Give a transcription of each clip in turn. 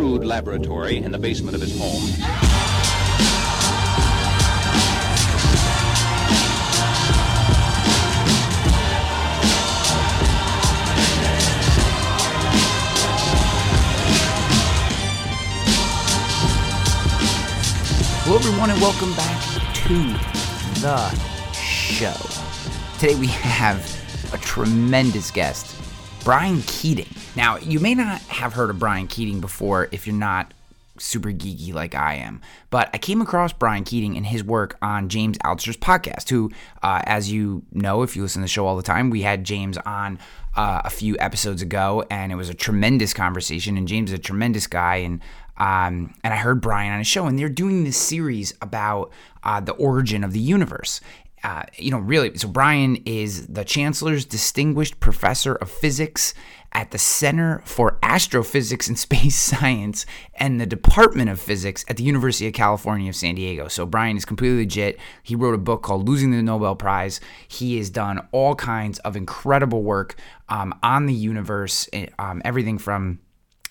crude laboratory in the basement of his home. Hello, everyone, and welcome back to the show. Today we have a tremendous guest, Brian Keating. Now, you may not have heard of Brian Keating before if you're not super geeky like I am, but I came across Brian Keating and his work on James Altucher's podcast, who, as you know, if you listen to the show all the time, we had James on a few episodes ago, and it was a tremendous conversation, and James is a tremendous guy, and I heard Brian on his show, and they're doing this series about the origin of the universe. So Brian is the Chancellor's Distinguished Professor of Physics at the Center for Astrophysics and Space Science and the Department of Physics at the University of California, San Diego. So Brian is completely legit. He wrote a book called Losing the Nobel Prize. He has done all kinds of incredible work on the universe, everything from,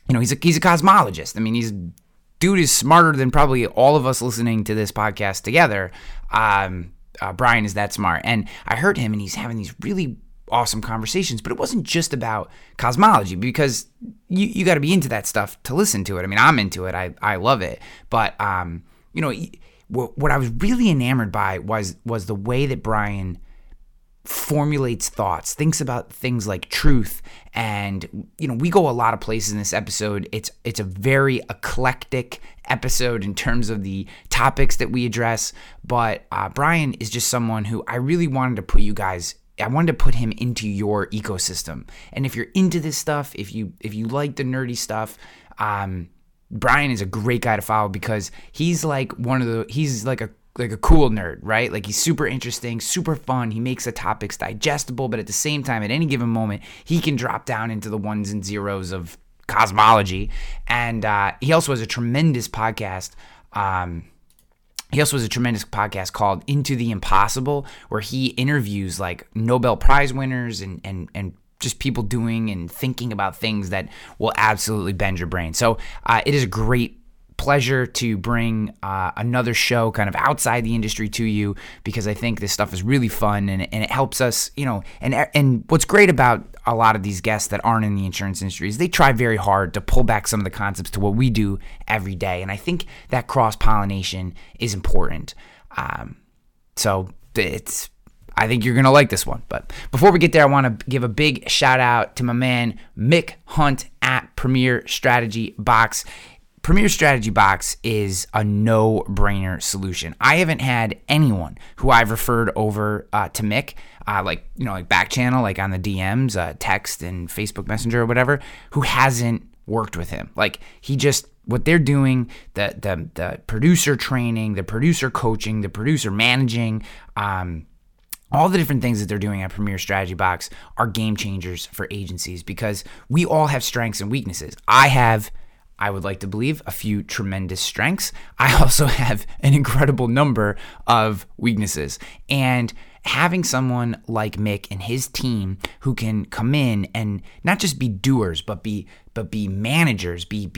he's a cosmologist. I mean, dude is smarter than probably all of us listening to this podcast together. Brian is that smart. And I heard him, and he's having these really awesome conversations, but it wasn't just about cosmology, because you got to be into that stuff to listen to it. I mean, I'm into it. I love it. But, what I was really enamored by was the way that Brian formulates thoughts, thinks about things like truth. And, we go a lot of places in this episode. It's a very eclectic episode in terms of the topics that we address. But Brian is just someone who I really wanted to put you guys, I wanted to put him into your ecosystem. And if you're into this stuff, if you like the nerdy stuff, Brian is a great guy to follow, because he's like a cool nerd, right? Like, he's super interesting, super fun. He makes the topics digestible, but at the same time, at any given moment, he can drop down into the ones and zeros of cosmology. And he also has a tremendous podcast. He also has a tremendous podcast called Into the Impossible, where he interviews like Nobel Prize winners and just people doing and thinking about things that will absolutely bend your brain. So it is a great pleasure to bring another show kind of outside the industry to you, because I think this stuff is really fun, and it helps us, and what's great about a lot of these guests that aren't in the insurance industry is they try very hard to pull back some of the concepts to what we do every day, and I think that cross-pollination is important. I think you're going to like this one. But before we get there, I want to give a big shout out to my man Mick Hunt at Premier Strategy Box. Premier Strategy Box is a no-brainer solution. I haven't had anyone who I've referred over to Mick, like back channel, like on the DMs, text and Facebook Messenger or whatever, who hasn't worked with him. Like, he just, what they're doing, the producer training, the producer coaching, the producer managing, all the different things that they're doing at Premier Strategy Box are game changers for agencies, because we all have strengths and weaknesses. I would like to believe, a few tremendous strengths. I also have an incredible number of weaknesses. And having someone like Mick and his team who can come in and not just be doers, but be managers, be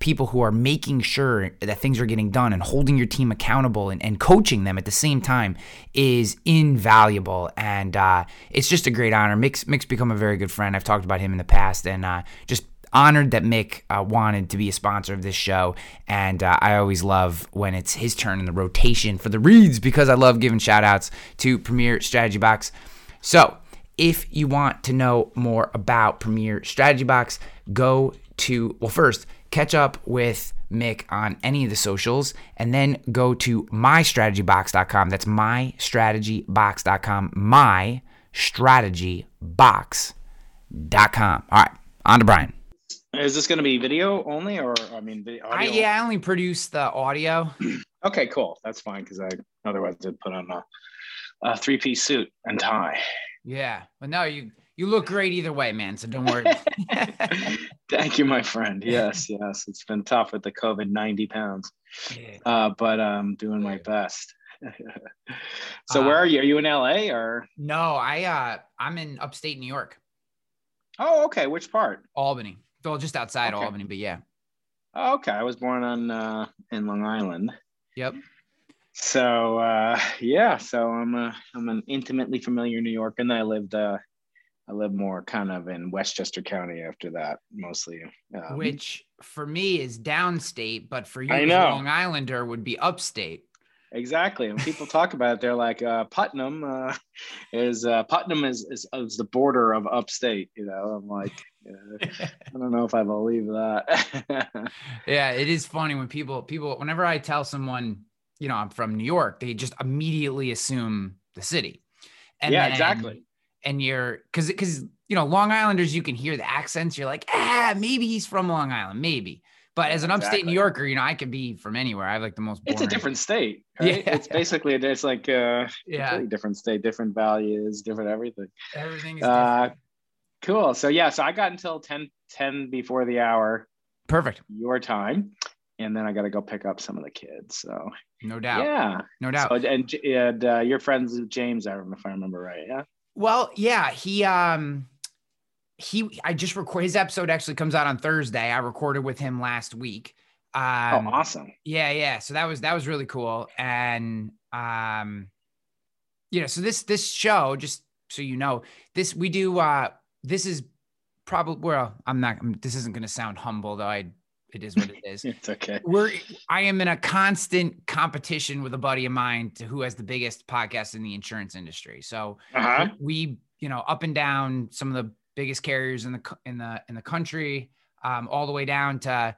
people who are making sure that things are getting done and holding your team accountable and coaching them at the same time is invaluable. And it's just a great honor. Mick's become a very good friend. I've talked about him in the past, and just honored that Mick wanted to be a sponsor of this show, and I always love when it's his turn in the rotation for the reads, because I love giving shout-outs to Premier Strategy Box. So if you want to know more about Premier Strategy Box, first, catch up with Mick on any of the socials, and then go to mystrategybox.com. That's mystrategybox.com, mystrategybox.com. All right, on to Brian. Is this going to be video only, or video, audio? I only produce the audio. Okay, cool. That's fine, because I otherwise did put on a three-piece suit and tie. Yeah, but no, you look great either way, man. So don't worry. Thank you, my friend. Yes, it's been tough with the COVID, 90 pounds, but I'm doing my best. So where are you? Are you in LA or? No, I'm in upstate New York. Oh, okay. Which part? Albany. Well, just outside Albany, but yeah. Okay, I was born on in Long Island. Yep. So yeah, so I'm an intimately familiar New Yorker, and I lived I lived more kind of in Westchester County after that, mostly. Which for me is downstate, but for you, Long Islander would be upstate. Exactly, and people talk about it. They're like, Putnam is the border of upstate. You know, I'm like, I don't know if I believe that. Yeah, it is funny when people whenever I tell someone, you know, I'm from New York, they just immediately assume the city. And yeah, exactly. And you're because you know, Long Islanders, you can hear the accents. You're like, maybe he's from Long Island, maybe. But as an upstate New Yorker, you know, I could be from anywhere. I have like the most. It's a different state. Right? Yeah. It's basically, it's like completely different state, different values, different everything. Everything is different. Cool. So, yeah, so I got until 10 before the hour. Perfect. Your time. And then I got to go pick up some of the kids. So no doubt. Yeah. No doubt. So, and your friend's James, if I remember right. Yeah. Well, yeah, I just recorded his episode. Actually comes out on Thursday. I recorded with him last week. Oh, awesome. Yeah. So that was really cool. And, you know, so this show, just so you know, this is probably, well, this isn't going to sound humble though. It is what it is. It's okay. I am in a constant competition with a buddy of mine to who has the biggest podcast in the insurance industry. So we, you know, up and down some of the biggest carriers in the country, all the way down to,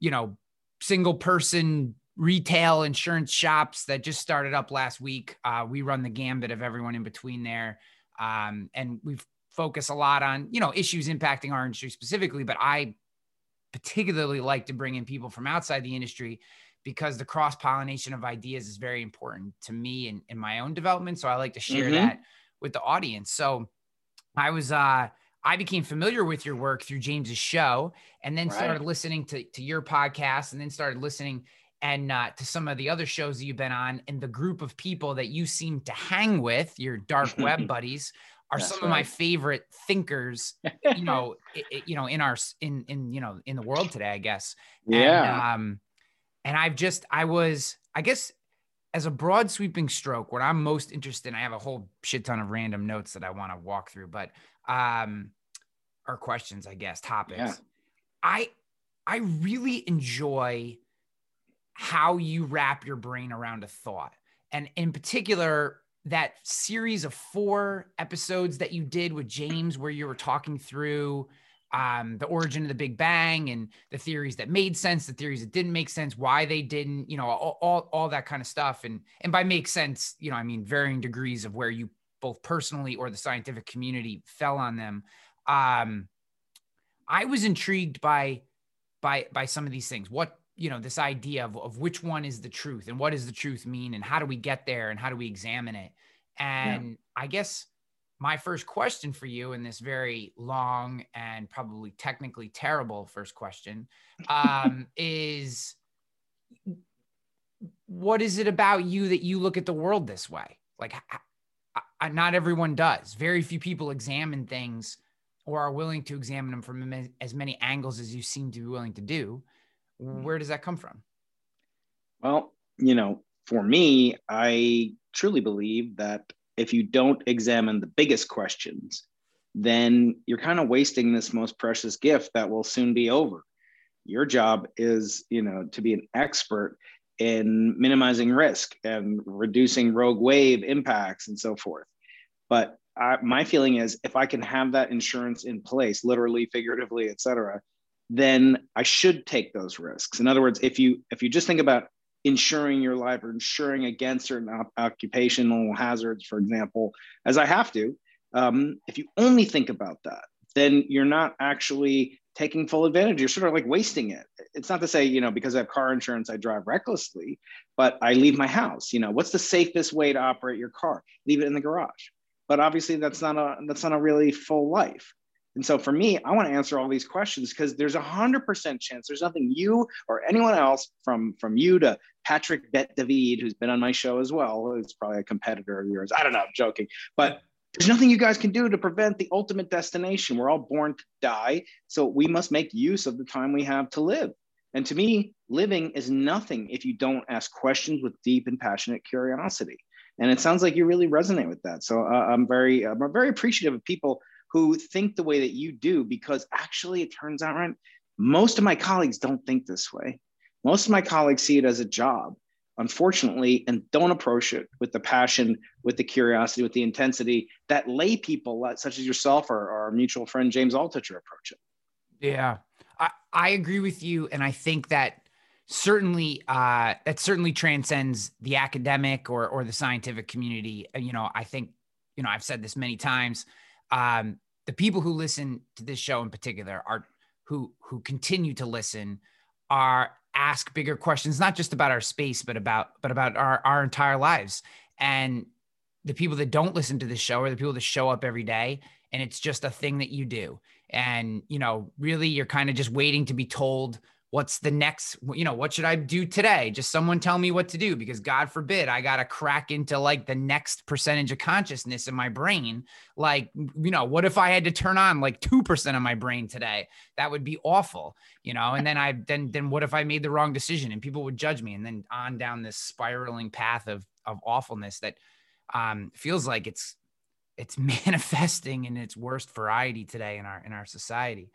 you know, single person retail insurance shops that just started up last week. We run the gambit of everyone in between there. And we've focused a lot on, you know, issues impacting our industry specifically, but I particularly like to bring in people from outside the industry because the cross-pollination of ideas is very important to me and in my own development. So I like to share that with the audience. So I became familiar with your work through James's show, and then started listening to your podcast, and then started listening and to some of the other shows that you've been on, and the group of people that you seem to hang with, your dark web buddies, are some of my favorite thinkers, you know, in the world today, I guess. Yeah. And I guess as a broad sweeping stroke, what I'm most interested in, I have a whole shit ton of random notes that I want to walk through, but, or questions, I guess, topics. Yeah. I really enjoy how you wrap your brain around a thought. And in particular, that series of 4 episodes that you did with James, where you were talking through the origin of the Big Bang and the theories that made sense, the theories that didn't make sense, why they didn't, you know, all that kind of stuff. And by make sense, you know, I mean, varying degrees of where you both personally or the scientific community fell on them. I was intrigued by some of these things. What, you know, this idea of which one is the truth, and what does the truth mean, and how do we get there, and how do we examine it? And I guess my first question for you, in this very long and probably technically terrible first question, is what is it about you that you look at the world this way? Like, not everyone does. Very few people examine things or are willing to examine them from as many angles as you seem to be willing to do. Where does that come from? Well, you know, for me, I truly believe that if you don't examine the biggest questions, then you're kind of wasting this most precious gift that will soon be over. Your job is, you know, to be an expert in minimizing risk and reducing rogue wave impacts and so forth. But my feeling is, if I can have that insurance in place, literally, figuratively, et cetera, then I should take those risks. In other words, if you just think about insuring your life or insuring against certain occupational hazards, for example, as I have to, if you only think about that, then you're not actually taking full advantage. You're sort of like wasting it. It's not to say, you know, because I have car insurance, I drive recklessly, but I leave my house. You know, what's the safest way to operate your car? Leave it in the garage. But obviously that's not a really full life. And so for me, I want to answer all these questions because there's 100% chance there's nothing you or anyone else, from you to Patrick Bet-David, who's been on my show as well, who's probably a competitor of yours. I don't know, I'm joking. But there's nothing you guys can do to prevent the ultimate destination. We're all born to die, so we must make use of the time we have to live. And to me, living is nothing if you don't ask questions with deep and passionate curiosity. And it sounds like you really resonate with that. So I'm very appreciative of people who think the way that you do, because actually it turns out, right, most of my colleagues don't think this way. Most of my colleagues see it as a job, unfortunately, and don't approach it with the passion, with the curiosity, with the intensity that lay people such as yourself or our mutual friend James Altucher approach it. Yeah, I agree with you. And I think that certainly transcends the academic or the scientific community. You know, I think, you know, I've said this many times, the people who listen to this show in particular are who continue to listen are ask bigger questions, not just about our space, but about our entire lives. And the people that don't listen to this show are the people that show up every day and it's just a thing that you do. And, you know, really you're kind of just waiting to be told what's the next, you know, what should I do today? Just someone tell me what to do, because God forbid I got to crack into like the next percentage of consciousness in my brain. Like, you know, what if I had to turn on like 2% of my brain today? That would be awful, you know? And then then what if I made the wrong decision and people would judge me? And then on down this spiraling path of awfulness that feels like it's manifesting in its worst variety today in our society.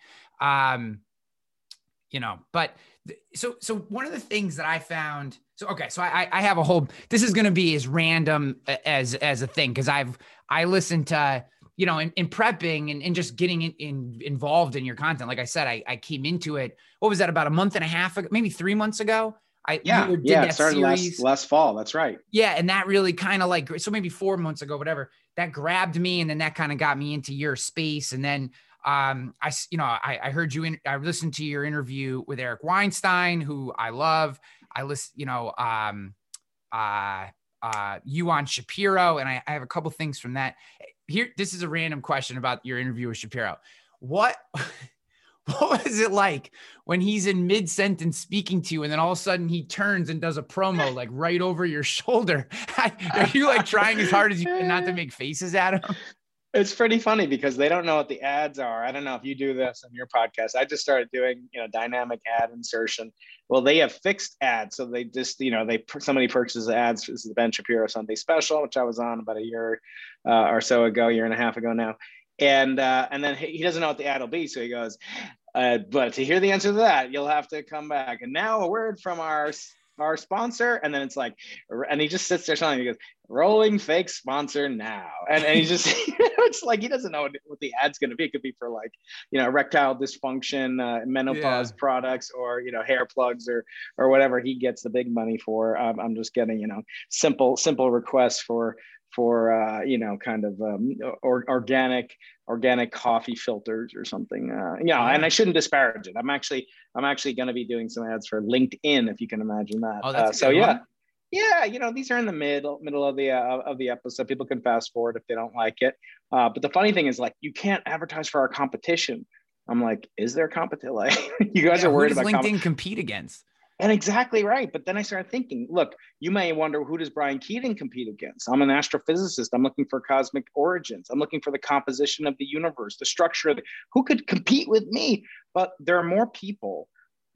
You know, but so one of the things that I found, I have a whole, this is going to be as random as a thing. Cause I listened to, you know, in prepping and just getting involved in your content. Like I said, I came into it, what was that, about a month and a half ago, maybe 3 months ago. It started last fall. That's right. Yeah. And that really kind of like, so maybe 4 months ago, whatever, that grabbed me. And then that kind of got me into your space. And then I heard you I listened to your interview with Eric Weinstein, who I love. I listen, you know, you on Shapiro. And I have a couple things from that here. This is a random question about your interview with Shapiro. What was it like when he's in mid-sentence speaking to you and then all of a sudden he turns and does a promo like right over your shoulder? Are you like trying as hard as you can not to make faces at him? It's pretty funny because they don't know what the ads are. I don't know if you do this on your podcast. I just started doing, you know, dynamic ad insertion. Well, they have fixed ads. So they just, you know, somebody purchases ads. This is the Ben Shapiro Sunday special, which I was on about a year or so ago, year and a half ago now. And then he doesn't know what the ad will be. So he goes, but to hear the answer to that, you'll have to come back. And now a word from our sponsor. And then it's like, and he just sits there telling me, he goes, rolling fake sponsor now. And he's just, it's like, he doesn't know what the ad's going to be. It could be for like, you know, erectile dysfunction, menopause products, or, you know, hair plugs or whatever he gets the big money for. I'm just getting, you know, simple requests for you know, kind of organic coffee filters or something. And I shouldn't disparage it. I'm actually going to be doing some ads for LinkedIn, if you can imagine that. Oh, that's a good one. Yeah, you know, these are in the middle of the episode. People can fast forward if they don't like it. But the funny thing is, like, you can't advertise for our competition. I'm like, is there competition? Like, you guys are worried about LinkedIn compete against. And exactly right. But then I started thinking, look, you may wonder, who does Brian Keating compete against? I'm an astrophysicist. I'm looking for cosmic origins. I'm looking for the composition of the universe, the structure of who could compete with me? But there are more people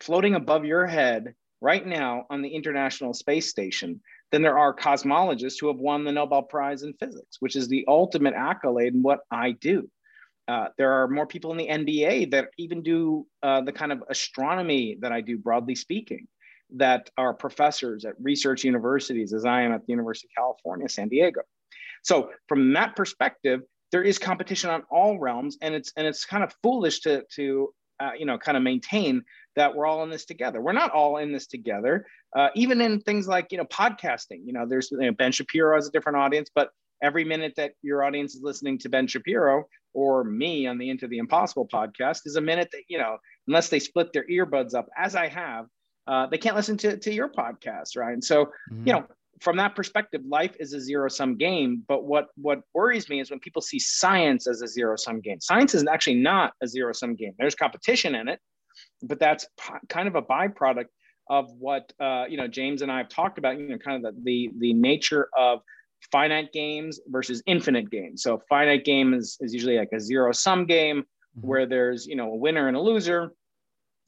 floating above your head right now on the International Space Station than there are cosmologists who have won the Nobel Prize in physics, which is the ultimate accolade in what I do. There are more people in the NBA that even do the kind of astronomy that I do, broadly speaking, that are professors at research universities, as I am at the University of California, San Diego. So from that perspective, there is competition on all realms, and it's kind of foolish to you know, kind of maintain that we're all in this together. We're not all in this together. Even in things like, you know, podcasting, you know, there's, you know, Ben Shapiro has a different audience, but every minute that your audience is listening to Ben Shapiro or me on the Into the Impossible podcast is a minute that, you know, unless they split their earbuds up, as I have, they can't listen to your podcast, right? And so, You know, from that perspective, life is a zero-sum game. But what worries me is when people see science as a zero-sum game. Science is actually not a zero-sum game. There's competition in it, but that's kind of a byproduct of what, you know, James and I have talked about, you know, kind of the nature of finite games versus infinite games. So finite game is usually like a zero-sum game where there's, you know, a winner and a loser.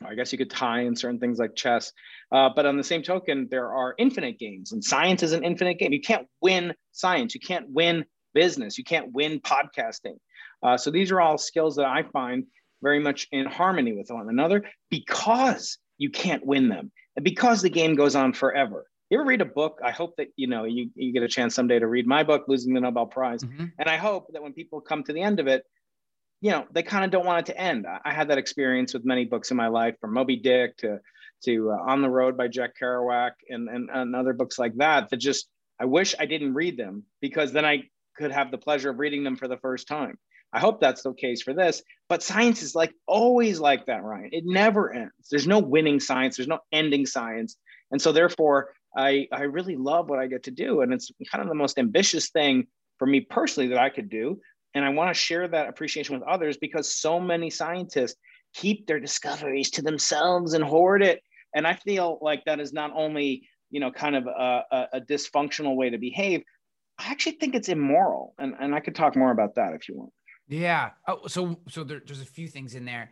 I guess you could tie in certain things like chess. But on the same token, there are infinite games, and science is an infinite game. You can't win science. You can't win business. You can't win podcasting. So these are all skills that I find very much in harmony with one another, because you can't win them and because the game goes on forever. You ever read a book? I hope that, you know, you get a chance someday to read my book, Losing the Nobel Prize. Mm-hmm. And I hope that when people come to the end of it, you know, they kind of don't want it to end. I had that experience with many books in my life, from Moby Dick to On the Road by Jack Kerouac and other books like that, that just, I wish I didn't read them, because then I could have the pleasure of reading them for the first time. I hope that's the case for this, but science is like always like that, Ryan. It never ends. There's no winning science. There's no ending science. And so therefore, I really love what I get to do. And it's kind of the most ambitious thing for me personally that I could do. And I want to share that appreciation with others, because so many scientists keep their discoveries to themselves and hoard it. And I feel like that is not only, you know, kind of a dysfunctional way to behave. I actually think it's immoral. And I could talk more about that if you want. Yeah. Oh, so there's a few things in there.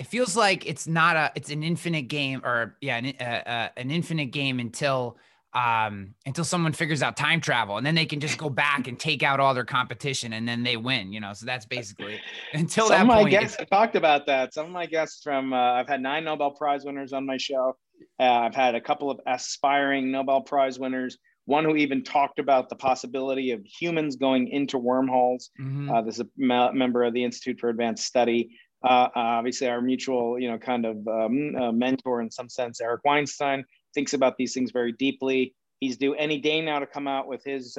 It feels like it's an infinite game, or yeah, an infinite game until someone figures out time travel, and then they can just go back and take out all their competition, and then they win, you know? So that's basically until that point. Some of my guests have talked about that. Some of my guests from, I've had 9 Nobel Prize winners on my show. I've had a couple of aspiring Nobel Prize winners, one who even talked about the possibility of humans going into wormholes. Mm-hmm. This is a member of the Institute for Advanced Study. Obviously our mutual, you know, kind of mentor in some sense, Eric Weinstein, thinks about these things very deeply. He's due any day now to come out with his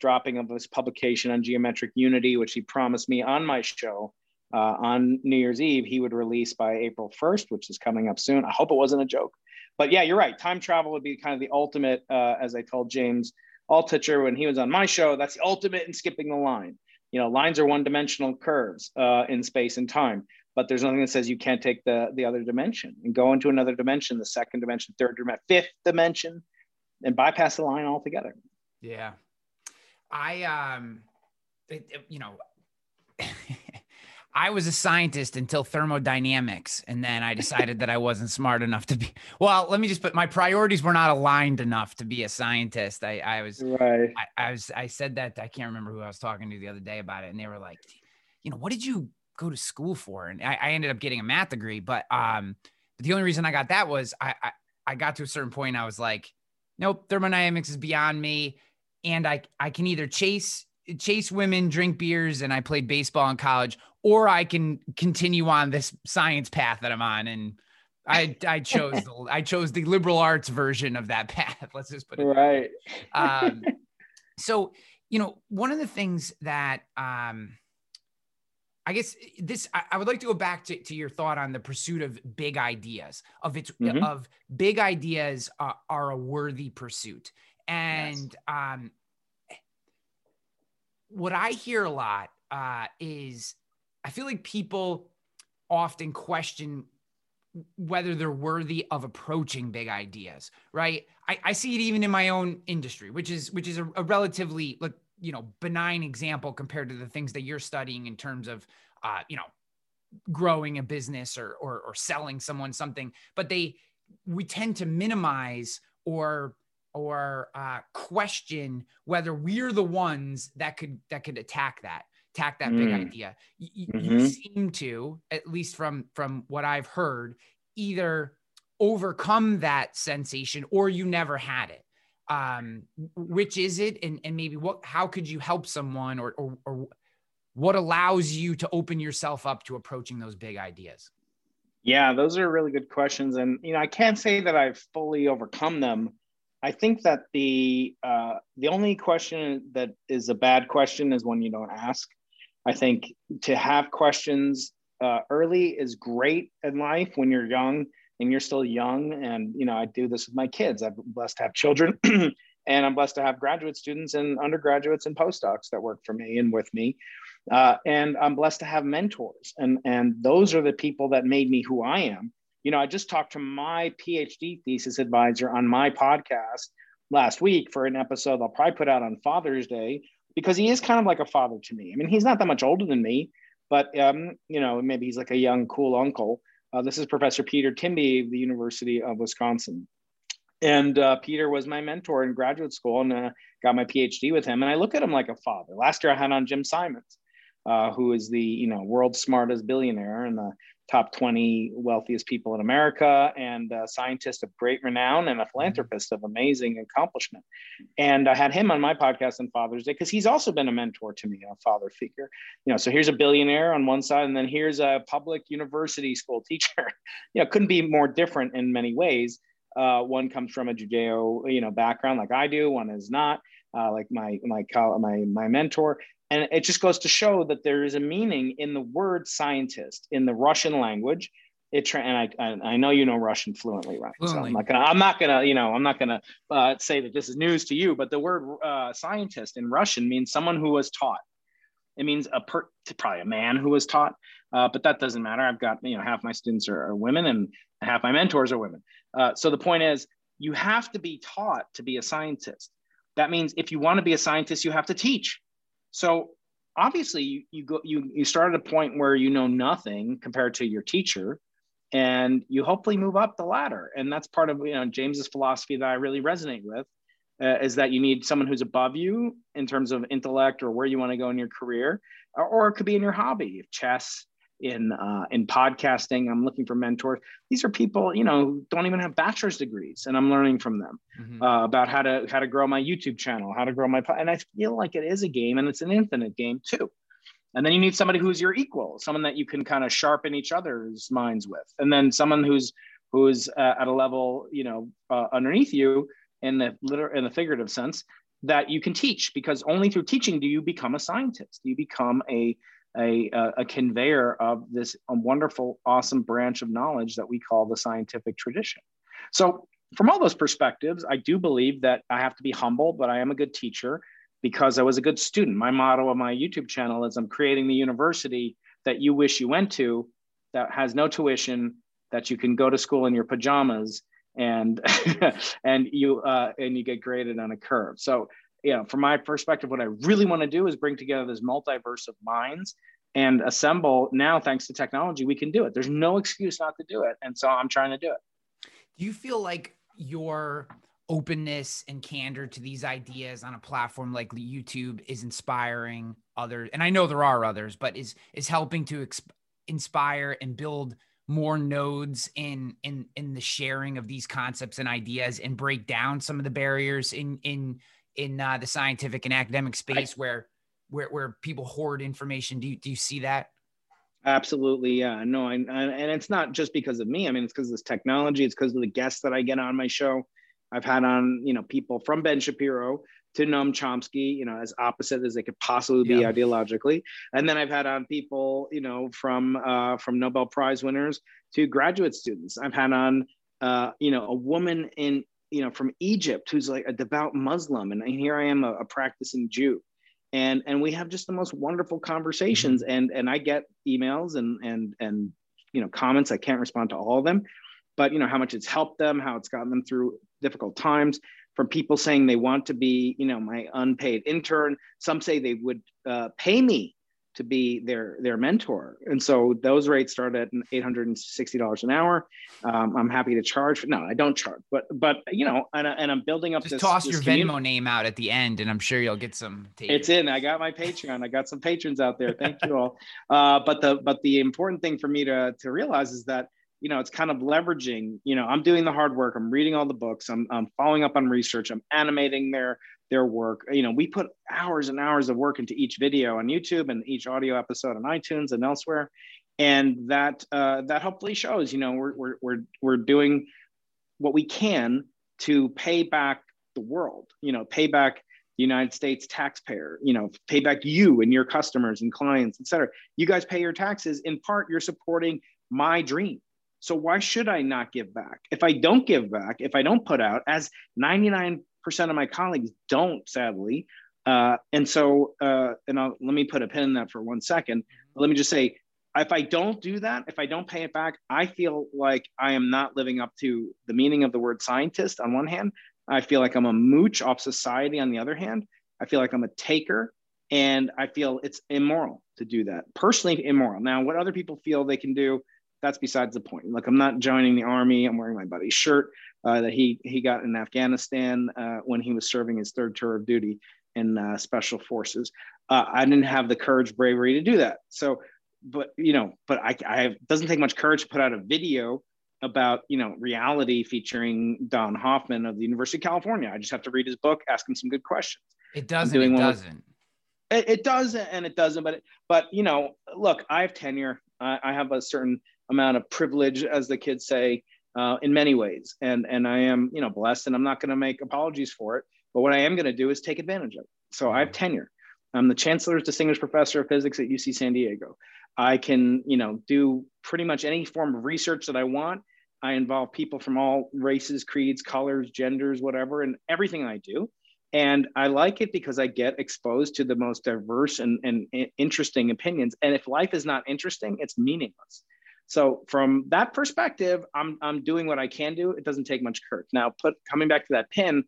dropping of this publication on Geometric Unity, which he promised me on my show on New Year's Eve, he would release by April 1st, which is coming up soon. I hope it wasn't a joke. But yeah, you're right. Time travel would be kind of the ultimate, as I told James Altucher when he was on my show, that's the ultimate in skipping the line. You know, lines are one-dimensional curves in space and time, but there's nothing that says you can't take the other dimension and go into another dimension, the second dimension, third dimension, fifth dimension, and bypass the line altogether. Yeah. I was a scientist until thermodynamics, and then I decided that I wasn't smart enough to be. Well, let me just put, my priorities were not aligned enough to be a scientist. I was right. I said that, I can't remember who I was talking to the other day about it, and they were like, you know, what did you go to school for? And I ended up getting a math degree, but the only reason I got that was I got to a certain point, and I was like, nope, thermodynamics is beyond me, and I can either chase women, drink beers, and I played baseball in college, or I can continue on this science path that I'm on. And I chose the liberal arts version of that path. Let's just put it right. So, you know, one of the things that, I guess this, I would like to go back to your thought on the pursuit of big ideas, are a worthy pursuit. And, yes. What I hear a lot is I feel like people often question whether they're worthy of approaching big ideas, right? I see it even in my own industry, which is a relatively, like, you know, benign example compared to the things that you're studying in terms of, you know, growing a business or selling someone something. But we tend to minimize or question whether we're the ones that could attack that big idea. You seem to, at least from what I've heard, either overcome that sensation or you never had it. Which is it? And maybe how could you help someone or what allows you to open yourself up to approaching those big ideas? Yeah, those are really good questions. And, you know, I can't say that I've fully overcome them. I think that the only question that is a bad question is one you don't ask. I think to have questions early is great in life when you're young and you're still young. And, you know, I do this with my kids. I'm blessed to have children and I'm blessed to have graduate students and undergraduates and postdocs that work for me and with me. And I'm blessed to have mentors. And those are the people that made me who I am. You know, I just talked to my PhD thesis advisor on my podcast last week for an episode I'll probably put out on Father's Day, because he is kind of like a father to me. I mean, he's not that much older than me, but, you know, maybe he's like a young, cool uncle. This is Professor Peter Timby of the University of Wisconsin. And Peter was my mentor in graduate school, and got my PhD with him. And I look at him like a father. Last year I had on Jim Simons, who is the world's smartest billionaire and the top 20 wealthiest people in America, and a scientist of great renown and a philanthropist of amazing accomplishment. And I had him on my podcast on Father's Day because he's also been a mentor to me, a father figure. So here's a billionaire on one side, and then here's a public university school teacher. Couldn't be more different in many ways. One comes from a Judeo, background like I do. One is not, like my mentor. And it just goes to show that there is a meaning in the word scientist in the Russian language. And I know you know Russian fluently, right? Fluently. So I'm not gonna say that this is news to you, but the word scientist in Russian means someone who was taught. It means probably a man who was taught, but that doesn't matter. I've got half my students are women and half my mentors are women. So the point is, you have to be taught to be a scientist. That means if you want to be a scientist, you have to teach. So obviously you start at a point where you know nothing compared to your teacher, and you hopefully move up the ladder. And that's part of James's philosophy that I really resonate with, is that you need someone who's above you in terms of intellect or where you want to go in your career, or it could be in your hobby, chess, in podcasting. I'm looking for mentors. These are people, who don't even have bachelor's degrees, and I'm learning from them about how to grow my YouTube channel, how to grow my, and I feel like it is a game, and it's an infinite game too. And then you need somebody who's your equal, someone that you can kind of sharpen each other's minds with. And then someone who's at a level, underneath you in the figurative sense, that you can teach, because only through teaching do you become a scientist. You become a conveyor of this wonderful, awesome branch of knowledge that we call the scientific tradition. So from all those perspectives, I do believe that I have to be humble, but I am a good teacher because I was a good student. My motto of my YouTube channel is I'm creating the university that you wish you went to, that has no tuition, that you can go to school in your pajamas and, and you get graded on a curve. So from my perspective, what I really want to do is bring together this multiverse of minds and assemble. Now, thanks to technology, we can do it. There's no excuse not to do it. And so I'm trying to do it. Do you feel like your openness and candor to these ideas on a platform like YouTube is inspiring others? And I know there are others, but is helping to inspire and build more nodes in the sharing of these concepts and ideas, and break down some of the barriers in the scientific and academic space where people hoard information. Do you see that? Absolutely, yeah. No, and it's not just because of me. I mean, it's because of this technology. It's because of the guests that I get on my show. I've had on people from Ben Shapiro to Noam Chomsky, as opposite as they could possibly be ideologically. And then I've had on people, from Nobel Prize winners to graduate students. I've had on, a woman in from Egypt, who's like a devout Muslim. And here I am, a practicing Jew. And we have just the most wonderful conversations. And I get emails and comments. I can't respond to all of them, but how much it's helped them, how it's gotten them through difficult times, from people saying they want to be, my unpaid intern. Some say they would pay me to be their mentor. And so those rates start at $860 an hour. I'm happy to charge. No, I don't charge, but and I'm building up. Just this, toss this your community. Venmo name out at the end, and I'm sure you'll get some. It's in. I got my Patreon. I got some patrons out there. Thank you all. But the important thing for me to realize is that it's kind of leveraging. I'm doing the hard work. I'm reading all the books. I'm following up on research. I'm animating their work. We put hours and hours of work into each video on YouTube and each audio episode on iTunes and elsewhere. And that hopefully shows, we're doing what we can to pay back the world, pay back the United States taxpayer, pay back you and your customers and clients, et cetera. You guys pay your taxes. In part, you're supporting my dream. So why should I not give back? If I don't give back, if I don't put out, as 99% of my colleagues don't, sadly. Let me put a pin in that for 1 second. Let me just say, if I don't do that, if I don't pay it back, I feel like I am not living up to the meaning of the word scientist on one hand. I feel like I'm a mooch off society on the other hand. I feel like I'm a taker, and I feel it's immoral to do that. Personally immoral. Now, what other people feel they can do, that's besides the point. Like, I'm not joining the army. I'm wearing my buddy's shirt that he got in Afghanistan when he was serving his third tour of duty in special forces. I didn't have the courage, bravery to do that. So, but, you know, but I doesn't take much courage to put out a video about, you know, reality featuring Don Hoffman of the University of California. I just have to read his book, ask him some good questions. It does and it doesn't. But you know, look, I have tenure. I have a certain amount of privilege, as the kids say, in many ways. And I am, you know, blessed, and I'm not going to make apologies for it. But what I am going to do is take advantage of it. So I have tenure. I'm the Chancellor's Distinguished Professor of Physics at UC San Diego. I can, you know, do pretty much any form of research that I want. I involve people from all races, creeds, colors, genders, whatever, in everything I do. And I like it because I get exposed to the most diverse and interesting opinions. And if life is not interesting, it's meaningless. So from that perspective, I'm doing what I can do. It doesn't take much courage. Now, coming back to that pin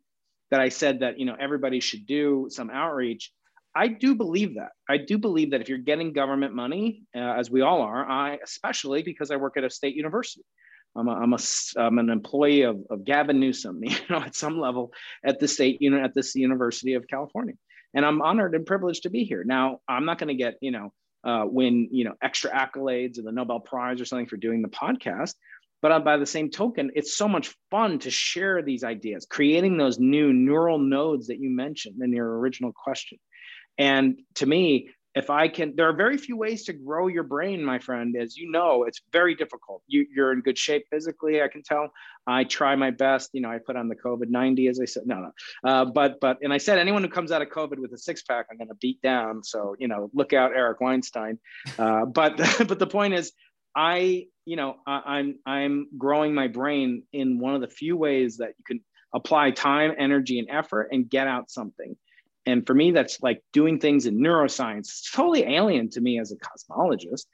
that I said that, you know, everybody should do some outreach. I do believe that. I do believe that if you're getting government money, as we all are, I especially, because I work at a state university. I'm an employee of Gavin Newsom, you know, at some level at the state, you know, at this University of California, and I'm honored and privileged to be here. Now, I'm not going to get, you know, win, you know, extra accolades or the Nobel Prize or something for doing the podcast, but by the same token, it's so much fun to share these ideas, creating those new neural nodes that you mentioned in your original question. And to me, there are very few ways to grow your brain, my friend. As you know, it's very difficult. You're in good shape physically, I can tell. I try my best. You know, I put on the COVID 90, as I said. No. And I said, anyone who comes out of COVID with a six pack, I'm going to beat down. So, you know, look out, Eric Weinstein. But the point is, I'm growing my brain in one of the few ways that you can apply time, energy, and effort and get out something. And for me, that's like doing things in neuroscience. It's totally alien to me as a cosmologist,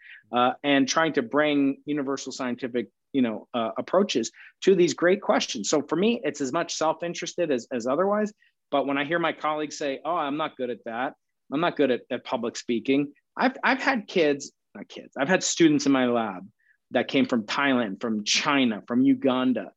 and trying to bring universal scientific, you know, approaches to these great questions. So for me, it's as much self-interested as otherwise. But when I hear my colleagues say, "Oh, I'm not good at that. I'm not good at public speaking," I've had I've had students in my lab that came from Thailand, from China, from Uganda.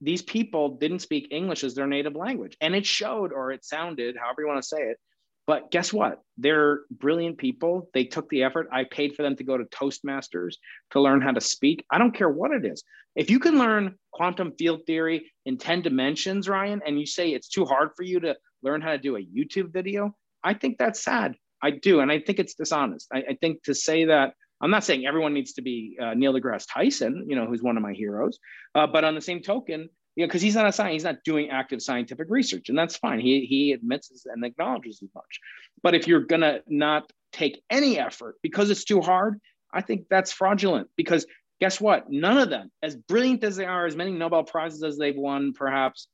These people didn't speak English as their native language, and it showed, or it sounded, however you want to say it. But guess what? They're brilliant people. They took the effort. I paid for them to go to Toastmasters to learn how to speak. I don't care what it is. If you can learn quantum field theory in 10 dimensions, Ryan, and you say it's too hard for you to learn how to do a YouTube video, I think that's sad. I do. And I think it's dishonest. I think to say that, I'm not saying everyone needs to be Neil deGrasse Tyson, you know, who's one of my heroes. But on the same token, you know, because he's not a scientist, he's not doing active scientific research, and that's fine. He admits and acknowledges as much. But if you're gonna not take any effort because it's too hard, I think that's fraudulent. Because guess what? None of them, as brilliant as they are, as many Nobel Prizes as they've won, perhaps,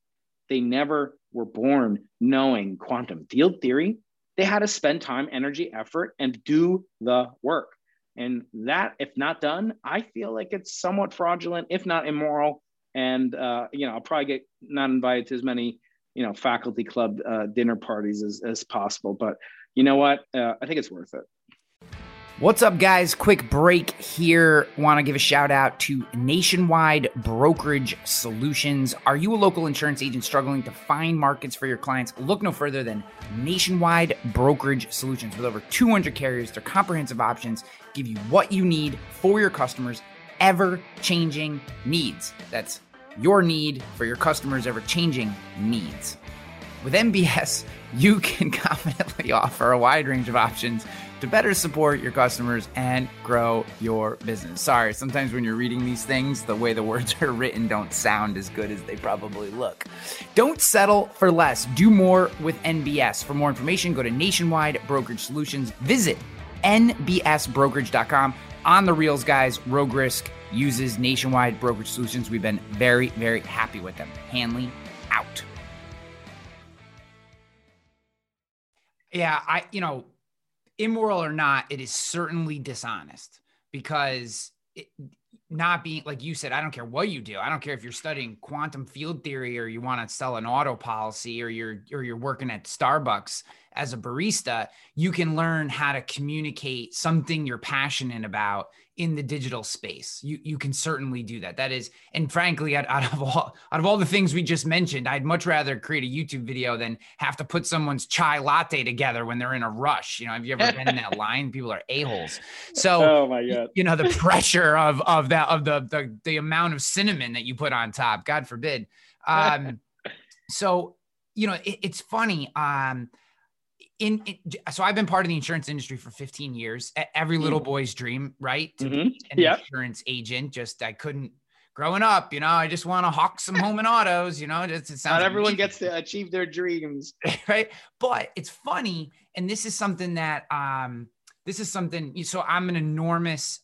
they never were born knowing quantum field theory. They had to spend time, energy, effort, and do the work. And that, if not done, I feel like it's somewhat fraudulent, if not immoral. And, you know, I'll probably get not invited to as many, you know, faculty club dinner parties as possible. But you know what? I think it's worth it. What's up, guys? Quick break here. Want to give a shout out to Nationwide Brokerage Solutions. Are you a local insurance agent struggling to find markets for your clients? Look no further than Nationwide Brokerage Solutions. With over 200 carriers, their comprehensive options give you what you need for your customers' ever-changing needs. That's your need for your customers' ever-changing needs. With MBS, you can confidently offer a wide range of options to better support your customers and grow your business. Sorry, sometimes when you're reading these things, the way the words are written don't sound as good as they probably look. Don't settle for less. Do more with NBS. For more information, go to Nationwide Brokerage Solutions. Visit nbsbrokerage.com. On the reels, guys, Rogue Risk uses Nationwide Brokerage Solutions. We've been very, very happy with them. Hanley out. Yeah, immoral or not, it is certainly dishonest, because not being, like you said, I don't care what you do. I don't care if you're studying quantum field theory or you want to sell an auto policy or you're working at Starbucks. as a barista, you can learn how to communicate something you're passionate about in the digital space. You can certainly do that. That is, and frankly, out of all the things we just mentioned, I'd much rather create a YouTube video than have to put someone's chai latte together when they're in a rush. You know, have you ever been in that line? People are a-holes. So, oh my God. You know, the pressure of the amount of cinnamon that you put on top, God forbid. So, you know, it's funny. So I've been part of the insurance industry for 15 years. Every little boy's dream, right? To be an insurance agent. Just, I couldn't growing up, you know, I just want to hawk some home and autos, you know, just, it sounds not everyone gets to achieve their dreams. Right. But it's funny. And this is something that, so I'm an enormous,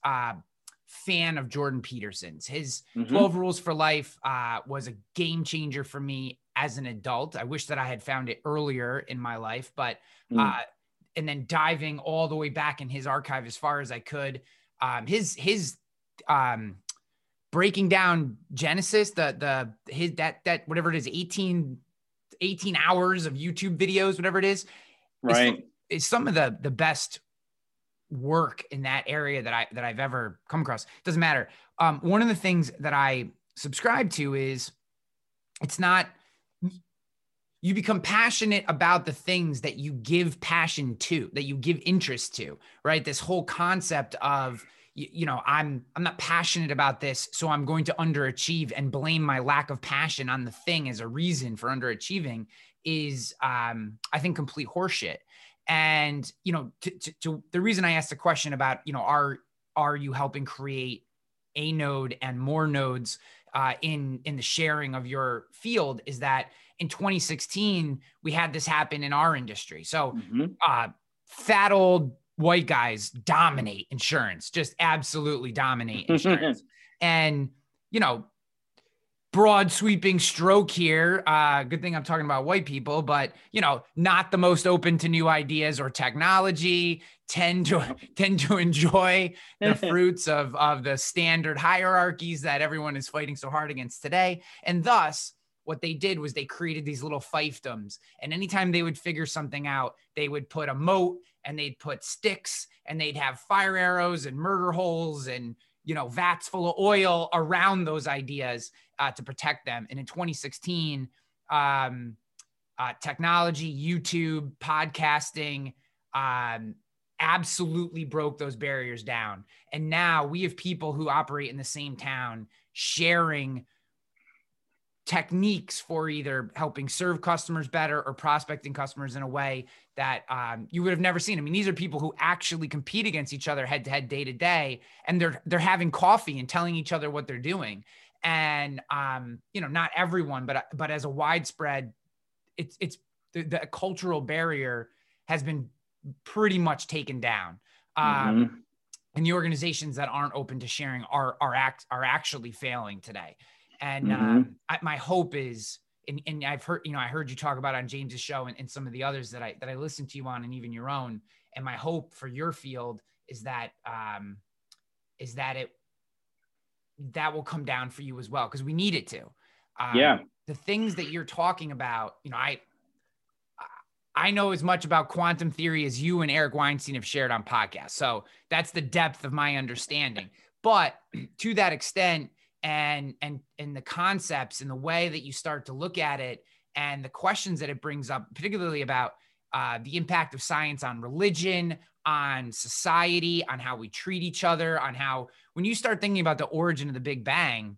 fan of Jordan Peterson's. His 12 Rules for Life was a game changer for me as an adult. I wish that I had found it earlier in my life, but and then diving all the way back in his archive as far as I could, his breaking down Genesis, his whatever it is, 18 hours of YouTube videos, whatever it is, right, is some of the best work in that area that I've ever come across. It doesn't matter. One of the things that I subscribe to is you become passionate about the things that you give passion to, that you give interest to, right? This whole concept of, you know, I'm not passionate about this, so I'm going to underachieve and blame my lack of passion on the thing as a reason for underachieving is, I think, complete horseshit. And, you know, to the reason I asked the question about, you know, are you helping create a node and more nodes in the sharing of your field is that in 2016, we had this happen in our industry. So fat old white guys dominate insurance, just absolutely dominate insurance. And, you know, broad sweeping stroke here. Good thing I'm talking about white people, but you know, not the most open to new ideas or technology. Tend to enjoy the fruits of the standard hierarchies that everyone is fighting so hard against today. And thus, what they did was they created these little fiefdoms. And anytime they would figure something out, they would put a moat and they'd put sticks and they'd have fire arrows and murder holes and, you know, vats full of oil around those ideas to protect them. And in 2016, technology, YouTube, podcasting, absolutely broke those barriers down. And now we have people who operate in the same town sharing techniques for either helping serve customers better or prospecting customers in a way that you would have never seen. I mean, these are people who actually compete against each other head to head, day to day, and they're having coffee and telling each other what they're doing. And you know, not everyone, but as a widespread, it's the cultural barrier has been pretty much taken down. And the organizations that aren't open to sharing are actually failing today. And my hope is, and I've heard, you know, I heard you talk about on James's show and some of the others that I listened to you on, and even your own. And my hope for your field is that will come down for you as well, because we need it to. The things that you're talking about, you know, I know as much about quantum theory as you and Eric Weinstein have shared on podcasts. So that's the depth of my understanding. But to that extent, and the concepts and the way that you start to look at it and the questions that it brings up, particularly about the impact of science on religion, on society, on how we treat each other, on how, when you start thinking about the origin of the Big Bang,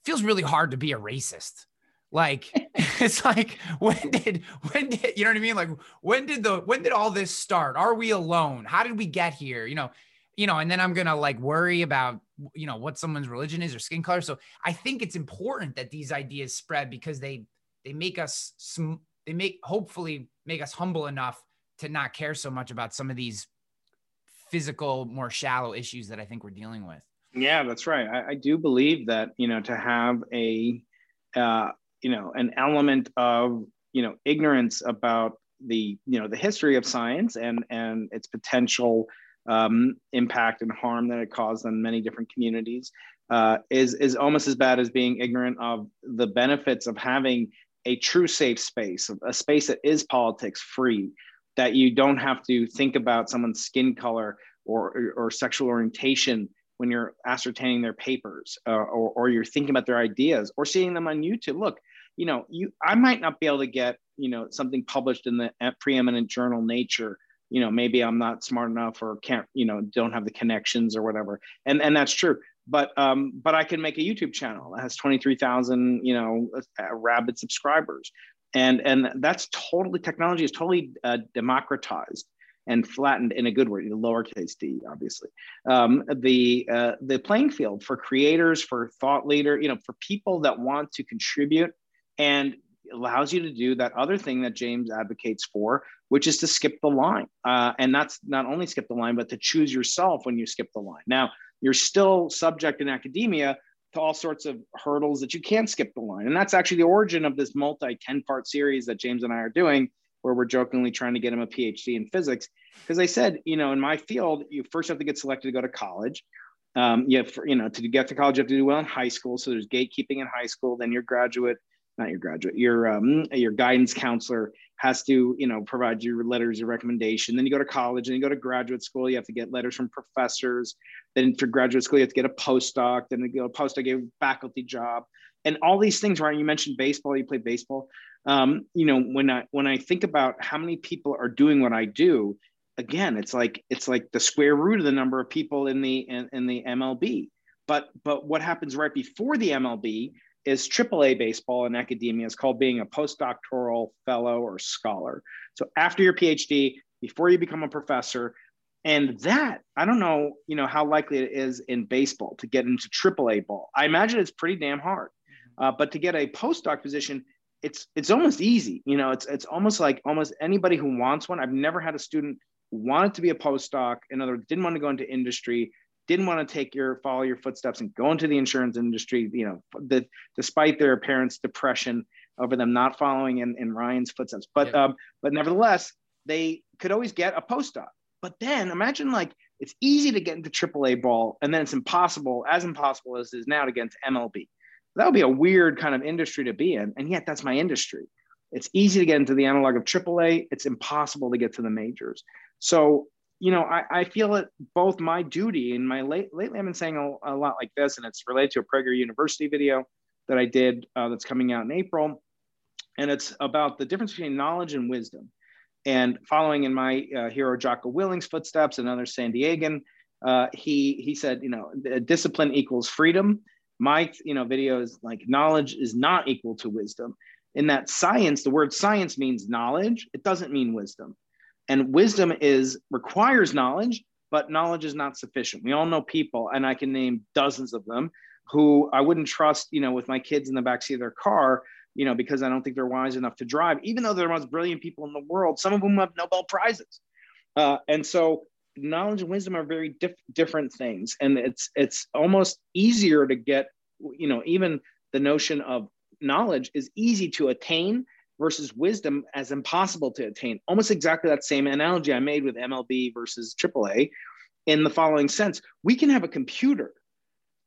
it feels really hard to be a racist. Like, it's like, when did, you know what I mean? Like, when did all this start? Are we alone? How did we get here? You know, and then I'm going to like worry about, you know, what someone's religion is or skin color. So I think it's important that these ideas spread, because they hopefully make us humble enough to not care so much about some of these physical, more shallow issues that I think we're dealing with. Yeah, that's right. I do believe that, you know, to have an element of, you know, ignorance about the, you know, the history of science and its potential impact and harm that it caused on many different communities is almost as bad as being ignorant of the benefits of having a true safe space, a space that is politics free, that you don't have to think about someone's skin color or sexual orientation when you're ascertaining their papers or you're thinking about their ideas or seeing them on YouTube. Look, you know, I might not be able to get, you know, something published in the preeminent journal Nature. You know, maybe I'm not smart enough or can't, you know, don't have the connections or whatever. And that's true. But I can make a YouTube channel that has 23,000, you know, rabid subscribers. And that's totally, technology is totally democratized and flattened in a good way, lowercase d, obviously. The playing field for creators, for thought leader, you know, for people that want to contribute, and allows you to do that other thing that James advocates for, which is to skip the line. And that's not only skip the line, but to choose yourself when you skip the line. Now, you're still subject in academia to all sorts of hurdles that you can't skip the line. And that's actually the origin of this multi-10-part series that James and I are doing, where we're jokingly trying to get him a PhD in physics. Because I said, you know, in my field, you first have to get selected to go to college. To get to college, you have to do well in high school. So there's gatekeeping in high school. Then your guidance counselor has to, you know, provide you letters of recommendation. Then you go to college, and you go to graduate school. You have to get letters from professors. Then for graduate school, you have to get a postdoc. Then you go postdoc, get a faculty job, and all these things. Right? You mentioned baseball. You play baseball. You know, when I think about how many people are doing what I do, again, it's like the square root of the number of people in the MLB. But what happens right before the MLB is AAA baseball in academia is called being a postdoctoral fellow or scholar. So after your PhD, before you become a professor, and that, I don't know, you know, how likely it is in baseball to get into AAA ball. I imagine it's pretty damn hard, but to get a postdoc position, it's almost easy. You know, it's almost like almost anybody who wants one. I've never had a student who wanted to be a postdoc, in other words, didn't want to go into industry, didn't want to follow your footsteps and go into the insurance industry, you know, despite their parents' depression over them not following in Ryan's footsteps. But nevertheless, they could always get a postdoc. But then imagine, like, it's easy to get into AAA ball, and then it's impossible as it is now to get into MLB. That would be a weird kind of industry to be in. And yet that's my industry. It's easy to get into the analog of AAA. It's impossible to get to the majors. So, you know, I feel it both my duty and my lately I've been saying a lot like this, and it's related to a Prager University video that I did that's coming out in April. And it's about the difference between knowledge and wisdom, and following in my hero Jocko Willing's footsteps, another San Diegan, he said, you know, discipline equals freedom. My, you know, video is like, knowledge is not equal to wisdom, in that science, the word science means knowledge. It doesn't mean wisdom. And wisdom requires knowledge, but knowledge is not sufficient. We all know people, and I can name dozens of them, who I wouldn't trust, you know, with my kids in the backseat of their car, you know, because I don't think they're wise enough to drive, even though they're the most brilliant people in the world, some of whom have Nobel Prizes. And so knowledge and wisdom are very different things. And it's almost easier to get, you know, even the notion of knowledge is easy to attain versus wisdom as impossible to attain. Almost exactly that same analogy I made with MLB versus AAA, in the following sense. We can have a computer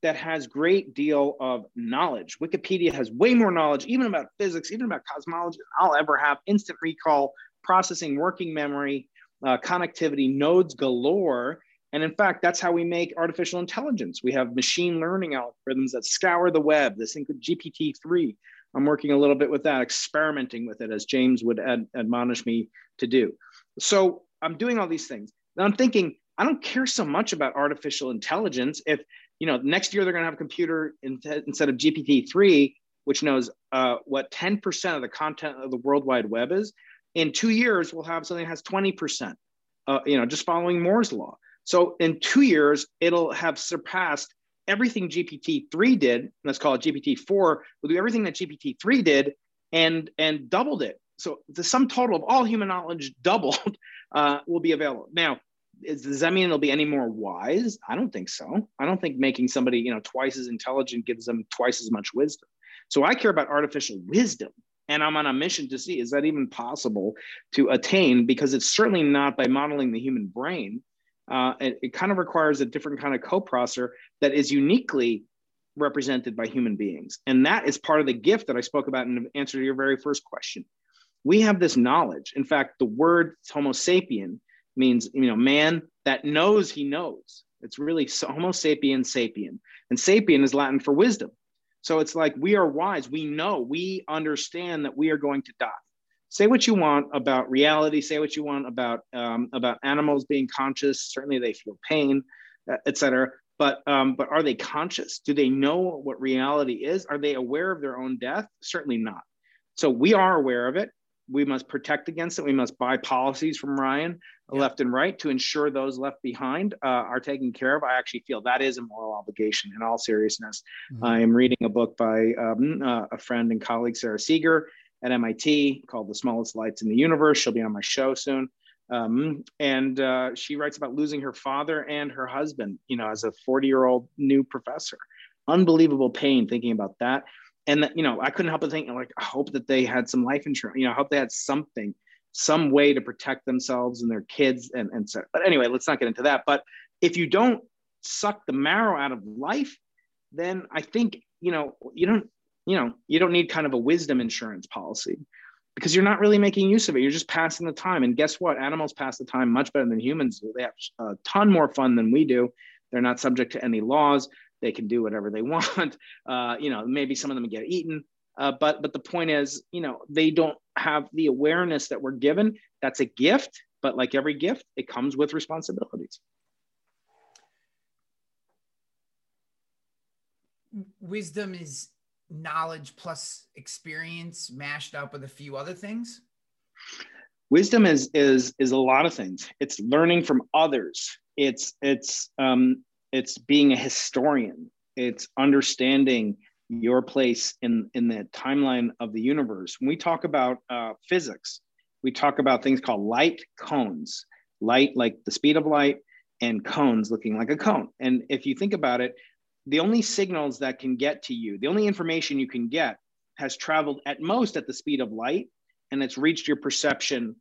that has great deal of knowledge. Wikipedia has way more knowledge, even about physics, even about cosmology, than I'll ever have. Instant recall, processing, working memory, connectivity, nodes galore. And in fact, that's how we make artificial intelligence. We have machine learning algorithms that scour the web, this thing called GPT-3. I'm working a little bit with that, experimenting with it, as James would admonish me to do. So I'm doing all these things. Now I'm thinking, I don't care so much about artificial intelligence if, you know, next year they're going to have a computer instead of GPT-3, which knows what 10% of the content of the World Wide Web is. In 2 years, we'll have something that has 20%, you know, just following Moore's law. So in 2 years, it'll have surpassed everything GPT-3 did. Let's call it GPT-4, will do everything that GPT-3 did and doubled it. So the sum total of all human knowledge doubled will be available. Now, does that mean it'll be any more wise? I don't think so. I don't think making somebody, you know, twice as intelligent gives them twice as much wisdom. So I care about artificial wisdom, and I'm on a mission to see, is that even possible to attain? Because it's certainly not by modeling the human brain. It kind of requires a different kind of coprocessor that is uniquely represented by human beings. And that is part of the gift that I spoke about in answer to your very first question. We have this knowledge. In fact, the word homo sapien means, man that knows he knows. It's really homo sapien, sapien. And sapien is Latin for wisdom. So it's like we are wise. We know, we understand that we are going to die. Say what you want about reality. Say what you want about animals being conscious. Certainly they feel pain, et cetera. But are they conscious? Do they know what reality is? Are they aware of their own death? Certainly not. So we are aware of it. We must protect against it. We must buy policies from Ryan left and right to ensure those left behind are taken care of. I actually feel that is a moral obligation in all seriousness. Mm-hmm. I am reading a book by a friend and colleague, Sarah Seager at MIT, called The Smallest Lights in the Universe. She'll be on my show soon. And she writes about losing her father and her husband, as a 40-year-old new professor. Unbelievable pain thinking about that. And that, I couldn't help but think, I hope that they had some life insurance. I hope they had something, some way to protect themselves and their kids. And so, but anyway, let's not get into that. But if you don't suck the marrow out of life, then I think, you don't need kind of a wisdom insurance policy, because you're not really making use of it. You're just passing the time. And guess what? Animals pass the time much better than humans do. They have a ton more fun than we do. They're not subject to any laws. They can do whatever they want. Maybe some of them get eaten. But the point is, they don't have the awareness that we're given. That's a gift. But like every gift, it comes with responsibilities. Wisdom is knowledge plus experience mashed up with a few other things. Wisdom is a lot of things. It's learning from others. It's being a historian. It's understanding your place in the timeline of the universe. When we talk about physics, we talk about things called light cones, light like the speed of light, and cones looking like a cone. And if you think about it, the only signals that can get to you, the only information you can get, has traveled at most at the speed of light, and it's reached your perception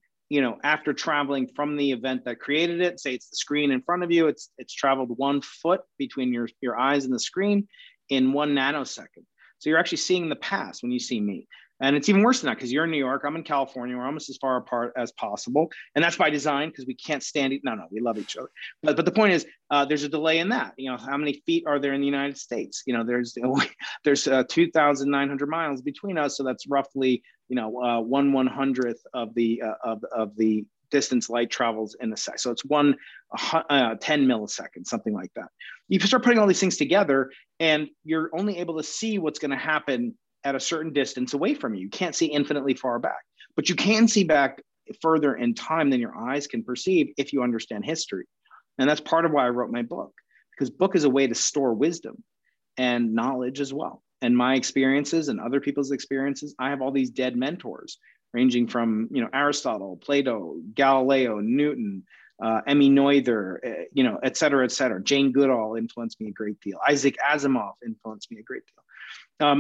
after traveling from the event that created it. Say it's the screen in front of you, it's traveled 1 foot between your eyes and the screen in 1 nanosecond. So you're actually seeing the past when you see me. And it's even worse than that, because you're in New York, I'm in California, we're almost as far apart as possible. And that's by design, because we can't stand it. No, we love each other. But the point is, there's a delay in that. How many feet are there in the United States? There's 2,900 miles between us. So that's roughly, 1/100th of the distance light travels in a second. So it's 10 milliseconds, something like that. You start putting all these things together, and you're only able to see what's going to happen at a certain distance away from you. You can't see infinitely far back, but you can see back further in time than your eyes can perceive if you understand history. And that's part of why I wrote my book, because book is a way to store wisdom and knowledge as well. And my experiences and other people's experiences, I have all these dead mentors ranging from, Aristotle, Plato, Galileo, Newton, Emmy Noether, et cetera, et cetera. Jane Goodall influenced me a great deal. Isaac Asimov influenced me a great deal.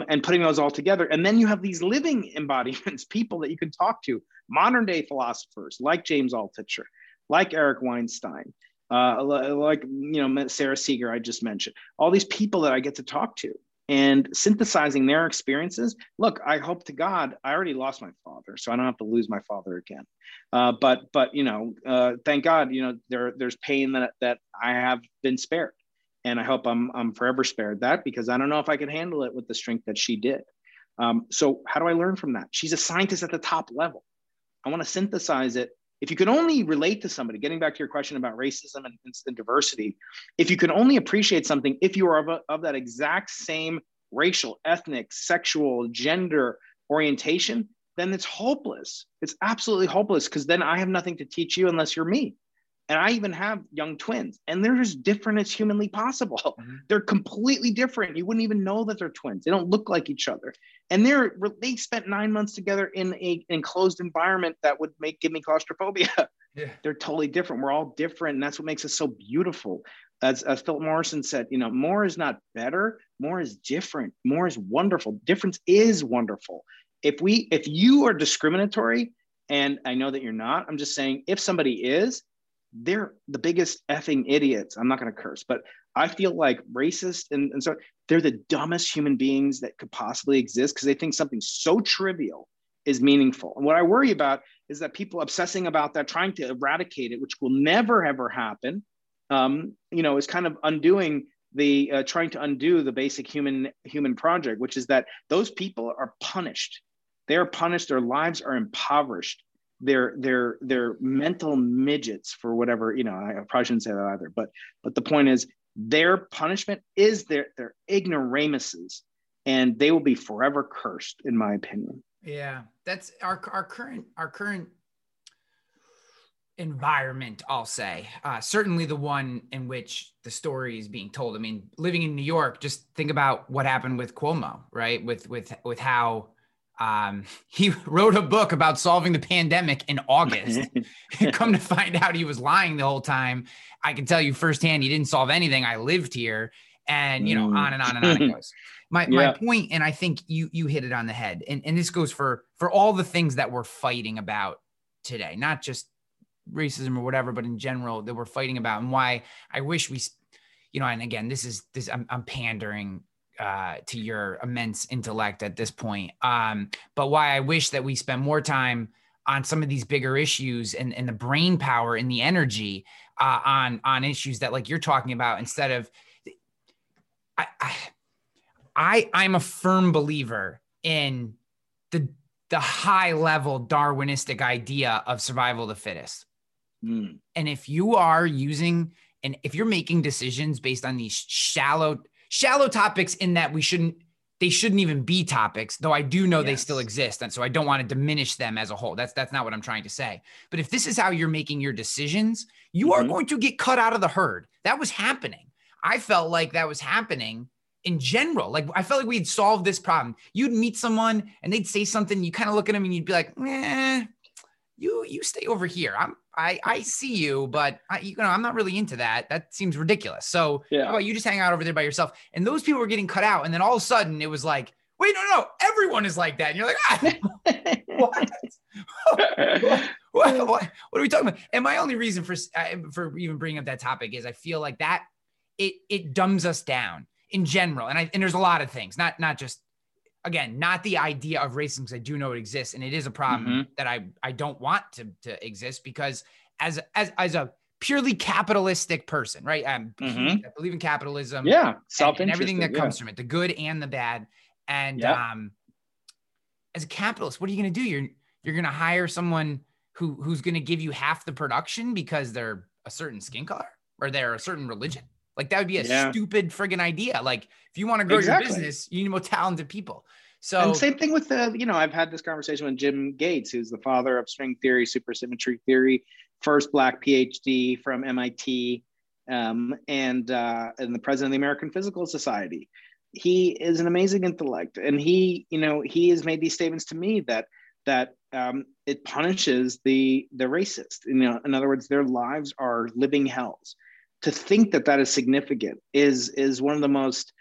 And putting those all together. And then you have these living embodiments, people that you can talk to, modern day philosophers like James Altucher, like Eric Weinstein, Sarah Seager, I just mentioned, all these people that I get to talk to and synthesizing their experiences. Look, I hope to God, I already lost my father, so I don't have to lose my father again. But thank God, there's pain that I have been spared. And I hope I'm forever spared that, because I don't know if I could handle it with the strength that she did. So how do I learn from that? She's a scientist at the top level. I want to synthesize it. If you can only relate to somebody, getting back to your question about racism and diversity, if you can only appreciate something, if you are of that exact same racial, ethnic, sexual, gender orientation, then it's hopeless. It's absolutely hopeless, because then I have nothing to teach you unless you're me. And I even have young twins, and they're as different as humanly possible. Mm-hmm. They're completely different. You wouldn't even know that they're twins. They don't look like each other. And they spent 9 months together in an enclosed environment that would give me claustrophobia. Yeah. They're totally different. We're all different. And that's what makes us so beautiful. As Philip Morrison said, more is not better. More is different. More is wonderful. Difference is wonderful. If you are discriminatory, and I know that you're not, I'm just saying if somebody is, they're the biggest effing idiots. I'm not going to curse, but I feel like racist and so they're the dumbest human beings that could possibly exist because they think something so trivial is meaningful. And what I worry about is that people obsessing about that, trying to eradicate it, which will never, ever happen, is kind of undoing the trying to undo the basic human project, which is that those people are punished. They are punished. Their lives are impoverished. They're mental midgets for whatever, I probably shouldn't say that either, but the point is their punishment is their ignoramuses, and they will be forever cursed, in my opinion. Yeah, that's our current environment, I'll say, certainly the one in which the story is being told. I mean, living in New York, just think about what happened with Cuomo, right? With how he wrote a book about solving the pandemic in August. Come to find out he was lying the whole time. I can tell you firsthand, he didn't solve anything. I lived here, and on and on and on it goes. My point, and I think you hit it on the head, and this goes for all the things that we're fighting about today, not just racism or whatever, but in general that we're fighting about, and why I wish we, and again, this is I'm pandering to your immense intellect at this point, but why I wish that we spend more time on some of these bigger issues and the brain power and the energy on issues that, like you're talking about, instead of I'm a firm believer in the high level Darwinistic idea of survival of the fittest. Mm. And if you are if you're making decisions based on these shallow topics, in that they shouldn't even be topics, though I do know they still exist. And so I don't want to diminish them as a whole. That's not what I'm trying to say. But if this is how you're making your decisions, you are going to get cut out of the herd. That was happening. I felt like that was happening in general. Like, I felt like we'd solved this problem. You'd meet someone and they'd say something. You kind of look at them and you'd be like, you stay over here. I see you, but I'm not really into that. That seems ridiculous. So how about you just hang out over there by yourself? And those people were getting cut out. And then all of a sudden it was like, wait, no, everyone is like that. And you're like, what are we talking about? And my only reason for even bringing up that topic is I feel like that it dumbs us down in general. And there's a lot of things, not just, again, not the idea of racism, because I do know it exists. And it is a problem that I don't want to exist, because as a purely capitalistic person, right? I believe in capitalism, and everything that comes from it, the good and the bad. And as a capitalist, what are you going to do? You're going to hire someone who's going to give you half the production because they're a certain skin color or they're a certain religion. Like, that would be a stupid friggin' idea. Like, if you want to grow your business, you need more talented people. So, and same thing with I've had this conversation with Jim Gates, who's the father of string theory, supersymmetry theory, first Black PhD from MIT, and the president of the American Physical Society. He is an amazing intellect, and he has made these statements to me that it punishes the racist. In other words, their lives are living hells. To think that is significant is one of the most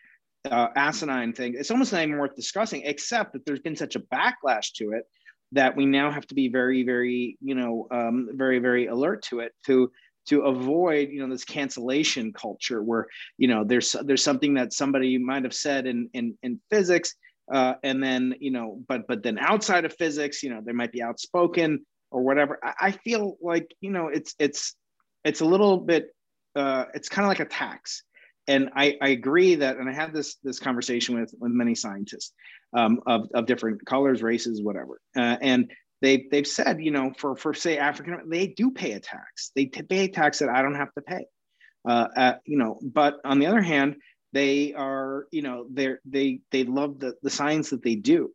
asinine things. It's almost not even worth discussing, except that there's been such a backlash to it that we now have to be very, very, very, very alert to it to avoid, this cancellation culture where, there's something that somebody might have said in physics, and then, but then outside of physics, they might be outspoken or whatever. I feel like, it's a little bit. It's kind of like a tax. And I agree that, and I had this conversation with many scientists of different colors, races, whatever. And they've said, for say African, they do pay a tax. They pay a tax that I don't have to pay. But on the other hand, they are, they love the science that they do.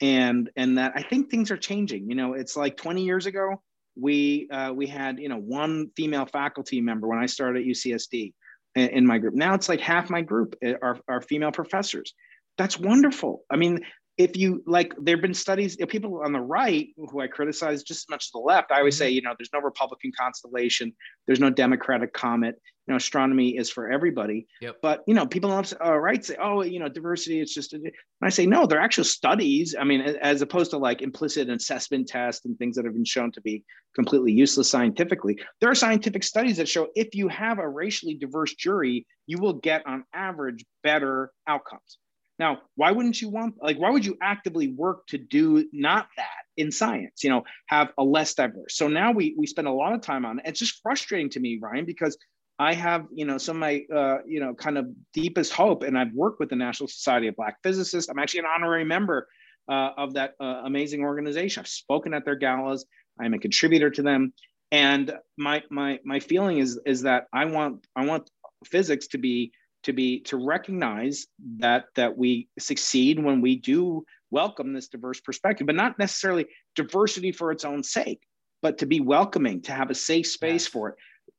And that, I think things are changing. It's like 20 years ago, we had, one female faculty member when I started at UCSD in my group. Now it's like half my group are female professors. That's wonderful. I mean, if you like, there've been studies, people on the right who I criticize just as much as the left, I always say, there's no Republican constellation, there's no Democratic comet, astronomy is for everybody. Yep. But, people on the right say, oh, diversity, it's just, and I say, no, they're actual studies. I mean, as opposed to like implicit assessment tests and things that have been shown to be completely useless scientifically. There are scientific studies that show if you have a racially diverse jury, you will get on average better outcomes. Now, why wouldn't you want, why would you actively work to do not that in science, have a less diverse? So now we spend a lot of time on it. It's just frustrating to me, Ryan, because I have, some of my, kind of deepest hope, and I've worked with the National Society of Black Physicists. I'm actually an honorary member of that amazing organization. I've spoken at their galas. I'm a contributor to them. And my feeling is that I want physics to recognize that we succeed when we do welcome this diverse perspective, but not necessarily diversity for its own sake, but to be welcoming, to have a safe space [S2] Yeah. [S1] For it.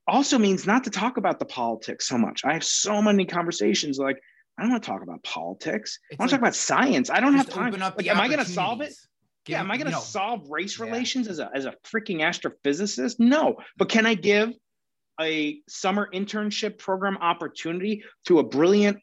Also means not to talk about the politics so much. I have so many conversations like, I don't want to talk about politics. I want to talk about science. I don't have time. Am I going to solve it? Yeah. Am I going to solve race relations as a freaking astrophysicist? No. But can I give a summer internship program opportunity to a brilliant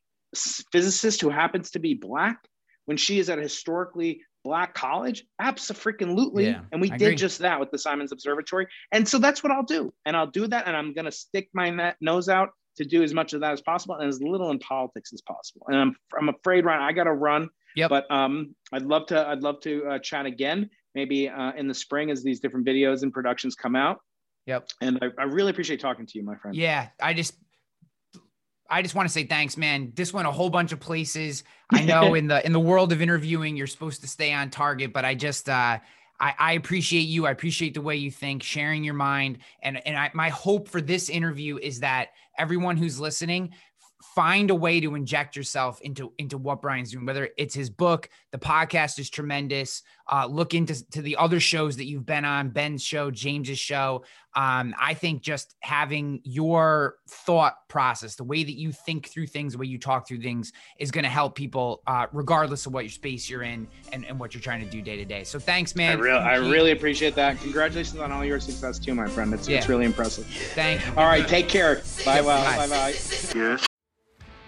physicist who happens to be Black when she is at a historically Black college? Absolutely. Yeah, and we did just that with the Simons Observatory. And so that's what I'll do. And I'll do that. And I'm going to stick my nose out to do as much of that as possible and as little in politics as possible. And I'm afraid, Ryan, I got to run. Yep. But I'd love to chat again, maybe in the spring as these different videos and productions come out. Yep. And I really appreciate talking to you, my friend. Yeah. I just want to say thanks, man. This went a whole bunch of places. I know in the world of interviewing, you're supposed to stay on target, but I just, I appreciate you. I appreciate the way you think, sharing your mind. And my hope for this interview is that everyone who's listening, find a way to inject yourself into what Brian's doing, whether it's his book, the podcast is tremendous. Look into the other shows that you've been on, Ben's show, James's show. I think just having your thought process, the way that you think through things, the way you talk through things is going to help people regardless of what your space you're in and what you're trying to do day to day. So thanks, man. I really appreciate that. Congratulations on all your success too, my friend. It's really impressive. Thank you. All right. Take care. Bye. Bye. Bye. Yeah.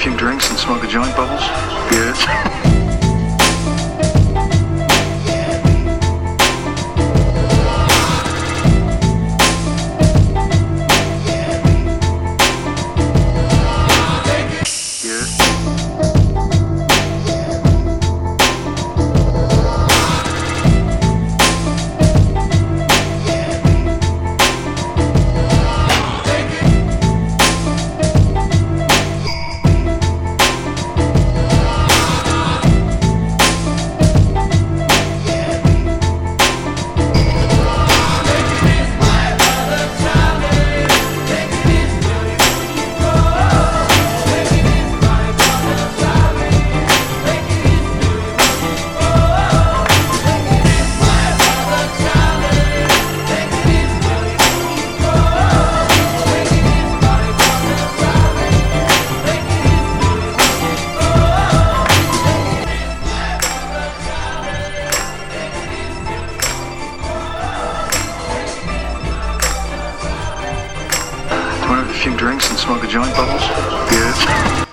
few drinks and smoke a joint, Bubbles? Good. Drinks and smoke a joint, Bubbles? Good.